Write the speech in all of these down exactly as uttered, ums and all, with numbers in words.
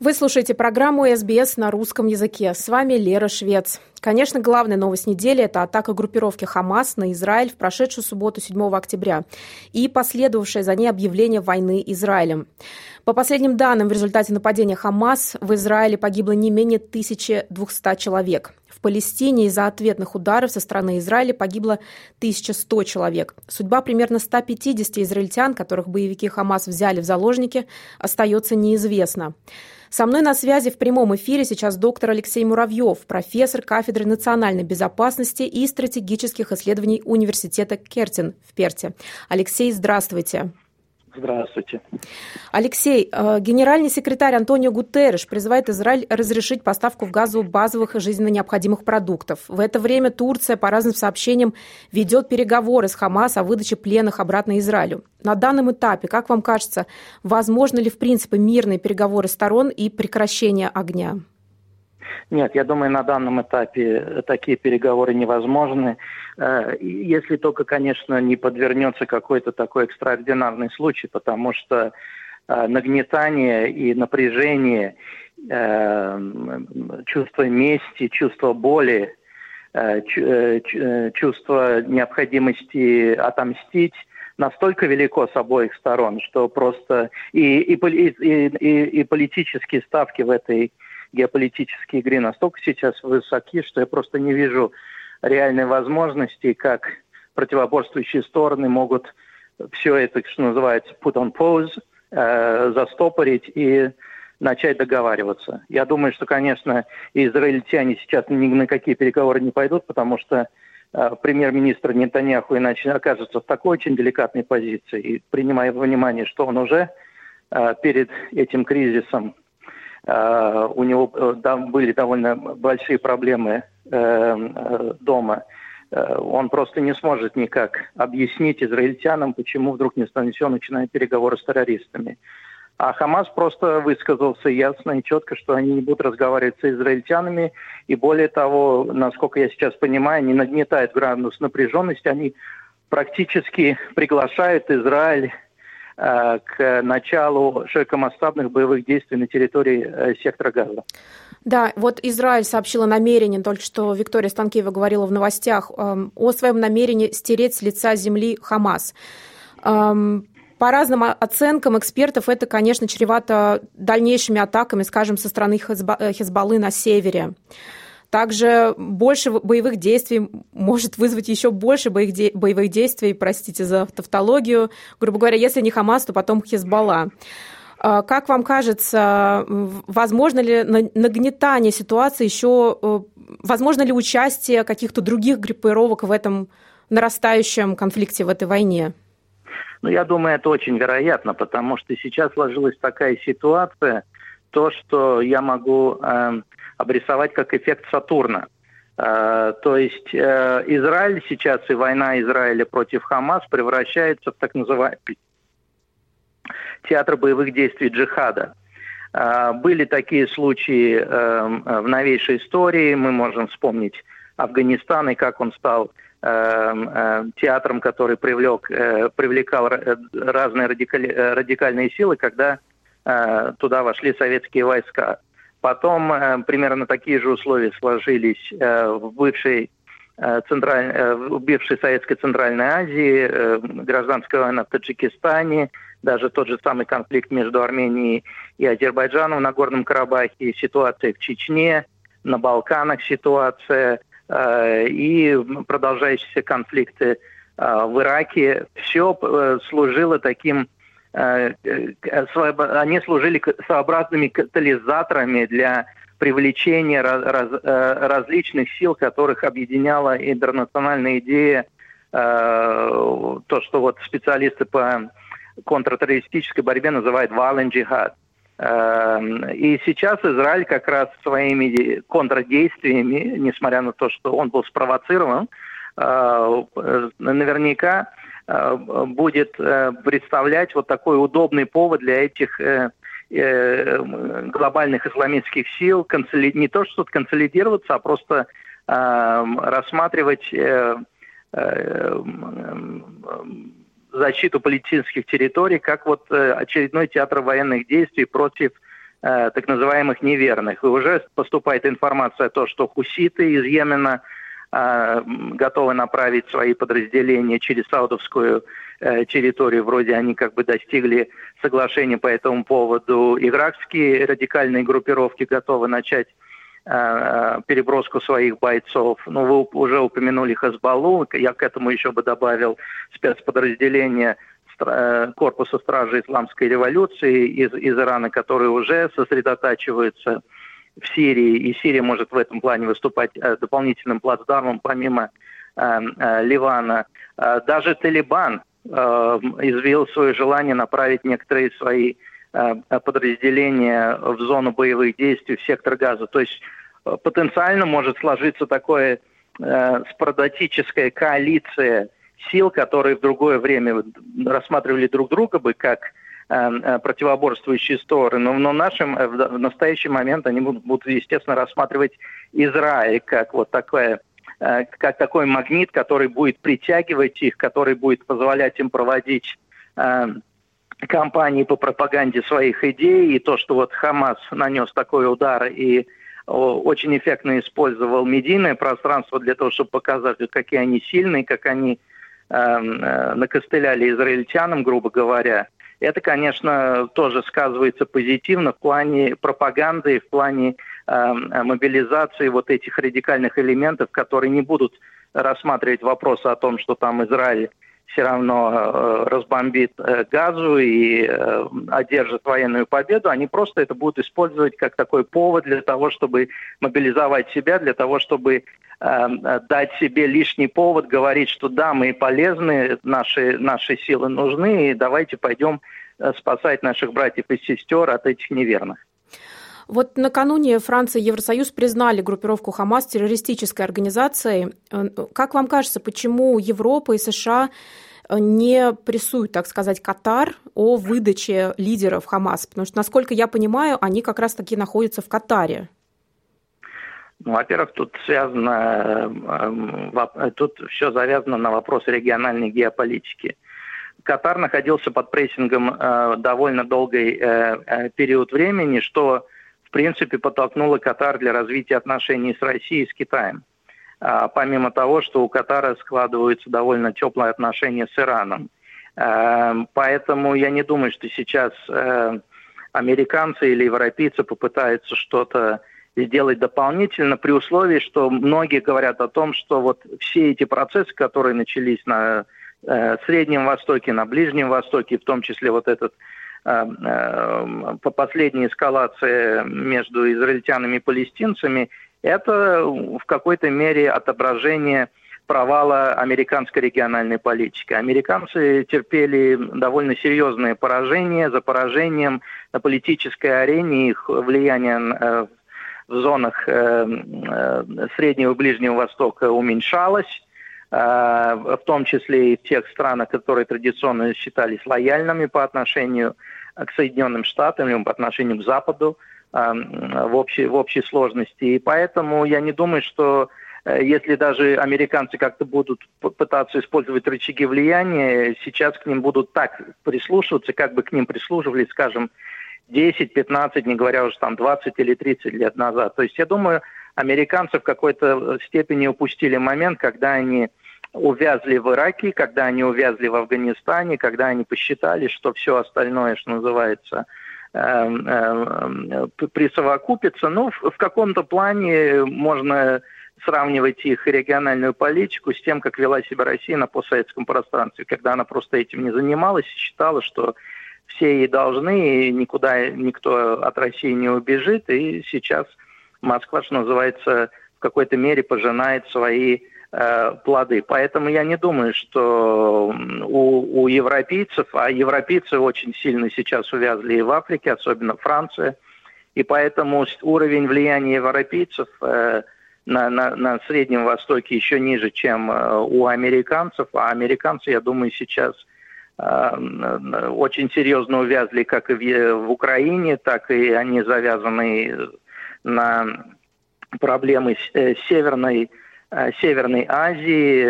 Вы слушаете программу эс би эс на русском языке. С вами Лера Швец. Конечно, главная новость недели – это атака группировки «ХАМАС» на Израиль в прошедшую субботу седьмого октября и последовавшее за ней объявление войны Израилем. По последним данным, в результате нападения «ХАМАС» в Израиле погибло не менее тысяча двести человек. В Палестине из-за ответных ударов со стороны Израиля погибло тысяча сто человек. Судьба примерно ста пятидесяти израильтян, которых боевики «ХАМАС» взяли в заложники, остается неизвестна. Со мной на связи в прямом эфире сейчас доктор Алексей Муравьев, профессор кафедры национальной безопасности и стратегических исследований университета Кертин в Перте. Алексей, здравствуйте. Здравствуйте. Алексей, генеральный секретарь Антонио Гутерреш призывает Израиль разрешить поставку в Газу базовых и жизненно необходимых продуктов. В это время Турция, по разным сообщениям, ведет переговоры с «Хамас» о выдаче пленных обратно Израилю. На данном этапе, как вам кажется, возможны ли в принципе мирные переговоры сторон и прекращение огня? Нет, я думаю, на данном этапе такие переговоры невозможны, если только, конечно, не подвернется какой-то такой экстраординарный случай, потому что нагнетание и напряжение, чувство мести, чувство боли, чувство необходимости отомстить настолько велико с обоих сторон, что просто и, и, и, и политические ставки в этой геополитические игры настолько сейчас высоки, что я просто не вижу реальной возможности, как противоборствующие стороны могут все это, что называется, put on pause, э, застопорить и начать договариваться. Я думаю, что, конечно, израильтяне сейчас ни на какие переговоры не пойдут, потому что э, премьер-министр Нетаньяху иначе окажется в такой очень деликатной позиции, и принимая во внимание, что он уже э, перед этим кризисом Uh, у него uh, были довольно большие проблемы uh, дома. Uh, он просто не сможет никак объяснить израильтянам, почему вдруг несовместимо начинают переговоры с террористами. А «Хамас» просто высказался ясно и четко, что они не будут разговаривать с израильтянами. И более того, насколько я сейчас понимаю, они нагнетают градус напряженности. Они практически приглашают Израиль к началу широкомасштабных боевых действий на территории сектора Газа. Да, вот Израиль сообщил о намерении, только что Виктория Станкеева говорила в новостях, о своем намерении стереть с лица земли «Хамас». По разным оценкам экспертов это, конечно, чревато дальнейшими атаками, скажем, со стороны Хезболлы на севере. Также больше боевых действий может вызвать еще больше боевых действий, простите за тавтологию. Грубо говоря, если не «Хамас», то потом «Хезболла». Как вам кажется, возможно ли нагнетание ситуации еще, возможно ли участие каких-то других группировок в этом нарастающем конфликте, в этой войне? Ну, я думаю, это очень вероятно, потому что сейчас сложилась такая ситуация, то, что я могу э, обрисовать как эффект Сатурна. Э, то есть э, Израиль сейчас и война Израиля против «Хамас» превращается в так называемый театр боевых действий джихада. Э, были такие случаи э, в новейшей истории. Мы можем вспомнить Афганистан и как он стал э, э, театром, который привлек, э, привлекал разные радикаль, радикальные силы, когда туда вошли советские войска. Потом э, примерно такие же условия сложились э, в, бывшей, э, централь... э, в бывшей Советской Центральной Азии, э, гражданская война в Таджикистане, даже тот же самый конфликт между Арменией и Азербайджаном на Нагорном Карабахе, ситуация в Чечне, на Балканах ситуация э, и продолжающиеся конфликты э, в Ираке. Все э, служило таким... они служили своеобразными катализаторами для привлечения раз, различных сил, которых объединяла интернациональная идея, то, что вот специалисты по контртеррористической борьбе называют violent jihad. И сейчас Израиль как раз своими контрдействиями, несмотря на то, что он был спровоцирован, наверняка будет представлять вот такой удобный повод для этих глобальных исламистских сил не то что консолидироваться, а просто рассматривать защиту палестинских территорий как вот очередной театр военных действий против так называемых неверных. И уже поступает информация о том, что хуситы из Йемена готовы направить свои подразделения через саудовскую территорию. Вроде они как бы достигли соглашения по этому поводу. Иракские радикальные группировки готовы начать переброску своих бойцов. Ну, вы уже упомянули Хезболлу. Я к этому еще бы добавил спецподразделение Корпуса Стражей Исламской Революции из, из Ирана, которые уже сосредотачиваются в Сирии, и Сирия может в этом плане выступать дополнительным плацдармом помимо э, э, Ливана. Э, даже Талибан э, изъявил свое желание направить некоторые свои э, подразделения в зону боевых действий, в сектор Газа. То есть э, потенциально может сложиться такое э, спорадическая коалиция сил, которые в другое время рассматривали друг друга бы как противоборствующие стороны, но в, нашем, в настоящий момент они будут, естественно, рассматривать Израиль как, вот такое, как такой магнит, который будет притягивать их, который будет позволять им проводить кампании по пропаганде своих идей. И то, что вот ХАМАС нанес такой удар и очень эффектно использовал медийное пространство для того, чтобы показать, какие они сильные, как они накостыляли израильтянам, грубо говоря. Это, конечно, тоже сказывается позитивно в плане пропаганды, в плане э, мобилизации вот этих радикальных элементов, которые не будут рассматривать вопросы о том, что там Израиль все равно э, разбомбит э, Газу и э, одержит военную победу. Они просто это будут использовать как такой повод для того, чтобы мобилизовать себя, для того, чтобы э, дать себе лишний повод говорить, что да, мы полезны, наши, наши силы нужны, и давайте пойдем спасать наших братьев и сестер от этих неверных. Вот накануне Франция и Евросоюз признали группировку «Хамас» террористической организацией. Как вам кажется, почему Европа и США не прессуют, так сказать, Катар о выдаче лидеров «Хамас»? Потому что, насколько я понимаю, они как раз-таки находятся в Катаре. Ну, во-первых, тут связано, тут все завязано на вопрос региональной геополитики. Катар находился под прессингом довольно долгий период времени, что в принципе, подтолкнула Катар для развития отношений с Россией и с Китаем. А, помимо того, что у Катара складываются довольно теплые отношения с Ираном. А, поэтому я не думаю, что сейчас а, американцы или европейцы попытаются что-то сделать дополнительно, при условии, что многие говорят о том, что вот все эти процессы, которые начались на а, Среднем Востоке, на Ближнем Востоке, в том числе вот этот по последней эскалации между израильтянами и палестинцами, это в какой-то мере отображение провала американской региональной политики. Американцы терпели довольно серьезные поражения за поражением на политической арене, их влияние в зонах Среднего и Ближнего Востока уменьшалось, в том числе и в тех странах, которые традиционно считались лояльными по отношению к Соединенным Штатам, по отношению к Западу в общей, в общей сложности. И поэтому я не думаю, что если даже американцы как-то будут пытаться использовать рычаги влияния, сейчас к ним будут так прислушиваться, как бы к ним прислушивались, скажем, десять-пятнадцать, не говоря уже там двадцать или тридцать лет назад. То есть я думаю, американцы в какой-то степени упустили момент, когда они увязли в Ираке, когда они увязли в Афганистане, когда они посчитали, что все остальное, что называется, присовокупится. Ну, в каком-то плане можно сравнивать их региональную политику с тем, как вела себя Россия на постсоветском пространстве, когда она просто этим не занималась и считала, что все ей должны, и никуда никто от России не убежит, и сейчас Москва, что называется, в какой-то мере пожинает свои плоды. Поэтому я не думаю, что у, у европейцев, а европейцы очень сильно сейчас увязли и в Африке, особенно Франция, и поэтому уровень влияния европейцев э, на, на, на Среднем Востоке еще ниже, чем у американцев, а американцы, я думаю, сейчас очень серьезно увязли как и в Украине, так и они завязаны на проблемы Северной, Северной Азии,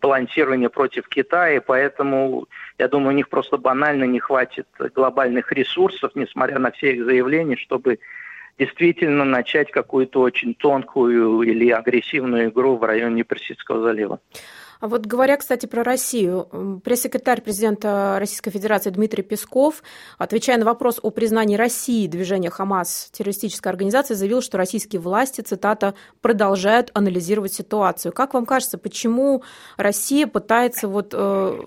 балансирование против Китая. Поэтому, я думаю, у них просто банально не хватит глобальных ресурсов, несмотря на все их заявления, чтобы действительно начать какую-то очень тонкую или агрессивную игру в районе Персидского залива. А вот говоря, кстати, про Россию, пресс-секретарь президента Российской Федерации Дмитрий Песков, отвечая на вопрос о признании России движения ХАМАС террористической организацией, заявил, что российские власти, цитата, продолжают анализировать ситуацию. Как вам кажется, почему Россия пытается вот, э,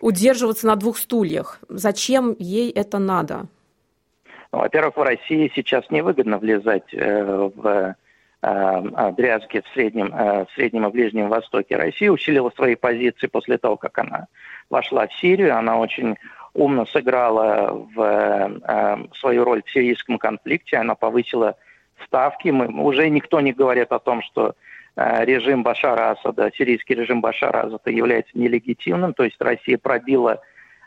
удерживаться на двух стульях? Зачем ей это надо? Во-первых, в России сейчас невыгодно влезать э, в... дрязги в Среднем, в Среднем и Ближнем Востоке. Россия усилила свои позиции после того, как она вошла в Сирию. Она очень умно сыграла в свою роль в сирийском конфликте. Она повысила ставки. Мы, уже никто не говорит о том, что режим Башара Асада, сирийский режим Башара Асада является нелегитимным. То есть Россия пробила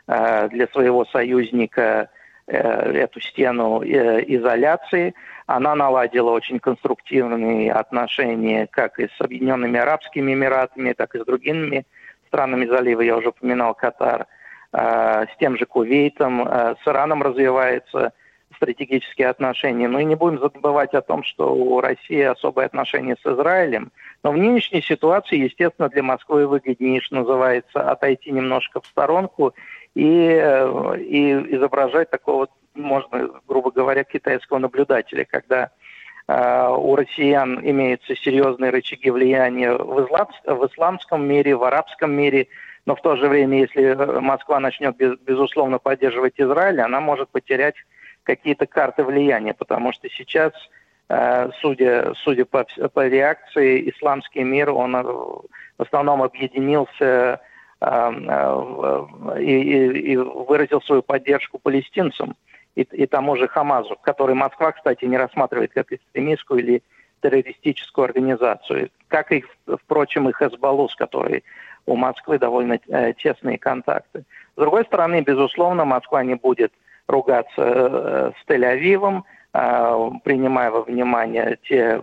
для своего союзника эту стену изоляции. Она наладила очень конструктивные отношения как и с Объединенными Арабскими Эмиратами, так и с другими странами залива. Я уже упоминал Катар, с тем же Кувейтом, с Ираном развиваются стратегические отношения. Ну и не будем забывать о том, что у России особые отношения с Израилем. Но в нынешней ситуации, естественно, для Москвы выгоднее, что называется, отойти немножко в сторонку и, и изображать такого, можно, грубо говоря, китайского наблюдателя, когда э, у россиян имеются серьезные рычаги влияния в, излам, в исламском мире, в арабском мире, но в то же время, если Москва начнет, без, безусловно, поддерживать Израиль, она может потерять какие-то карты влияния, потому что сейчас, э, судя, судя по, по реакции, исламский мир, он в основном объединился э, э, и, и выразил свою поддержку палестинцам и, и тому же ХАМАСу, который Москва, кстати, не рассматривает как экстремистскую или террористическую организацию, как и, впрочем, и Хезболлу, с которой у Москвы довольно э, тесные контакты. С другой стороны, безусловно, Москва не будет ругаться с Тель-Авивом, принимая во внимание те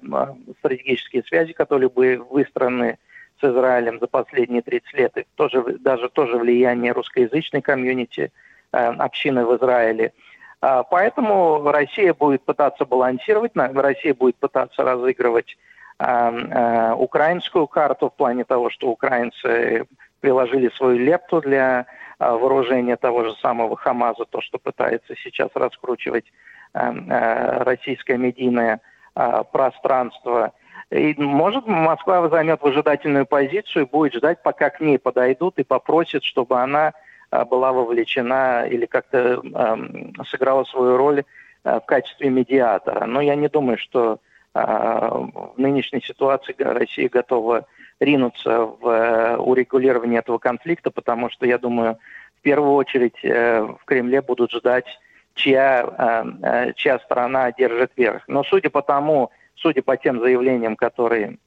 стратегические связи, которые были выстроены с Израилем за последние тридцать лет, и тоже, даже тоже влияние русскоязычной комьюнити, общины в Израиле. Поэтому Россия будет пытаться балансировать, Россия будет пытаться разыгрывать украинскую карту в плане того, что украинцы приложили свою лепту для вооружения того же самого ХАМАСа, то, что пытается сейчас раскручивать российское медийное пространство. И, может, Москва займет выжидательную позицию и будет ждать, пока к ней подойдут и попросят, чтобы она была вовлечена или как-то сыграла свою роль в качестве медиатора. Но я не думаю, что в нынешней ситуации Россия готова ринуться в урегулирование этого конфликта, потому что, я думаю, в первую очередь в Кремле будут ждать, чья, чья сторона держит верх. Но судя по тому, судя по тем заявлениям, которые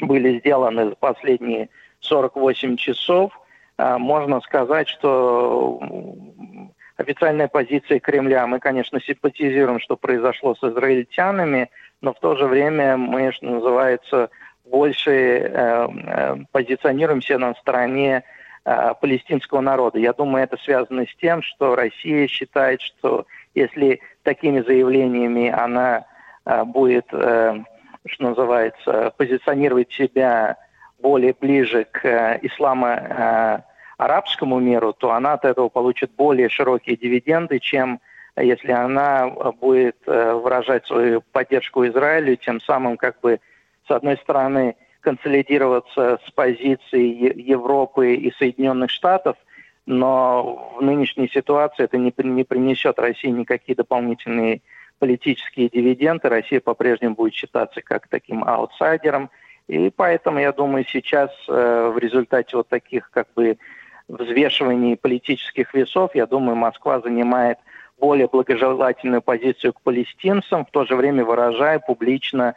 были сделаны за последние сорок восемь часов, можно сказать, что официальная позиция Кремля, мы, конечно, симпатизируем, что произошло с израильтянами, но в то же время мы, что называется, больше э, э, позиционируемся на стороне э, палестинского народа. Я думаю, это связано с тем, что Россия считает, что если такими заявлениями она э, будет, э, что называется, позиционировать себя более ближе к э, исламо-арабскому миру, то она от этого получит более широкие дивиденды, чем если она будет э, выражать свою поддержку Израилю, тем самым как бы с одной стороны, консолидироваться с позицией Европы и Соединенных Штатов, но в нынешней ситуации это не принесет России никакие дополнительные политические дивиденды. Россия по-прежнему будет считаться как таким аутсайдером. И поэтому, я думаю, сейчас в результате вот таких как бы взвешиваний политических весов, я думаю, Москва занимает более благожелательную позицию к палестинцам, в то же время выражая публично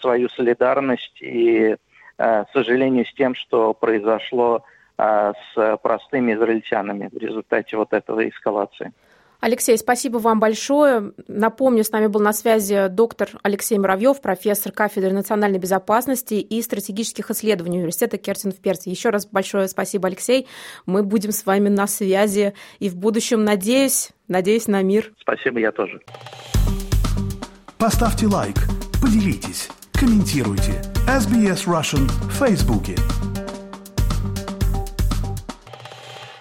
свою солидарность и э, сожалению с тем, что произошло с простыми израильтянами в результате вот этого эскалации. Алексей, спасибо вам большое. Напомню, с нами был на связи доктор Алексей Муравьев, профессор кафедры национальной безопасности и стратегических исследований университета Кертин в Перте. Еще раз большое спасибо, Алексей. Мы будем с вами на связи и в будущем, надеюсь, надеюсь на мир. Спасибо, я тоже. Поставьте лайк, поделитесь, комментируйте. эс би эс Russian в Фейсбуке.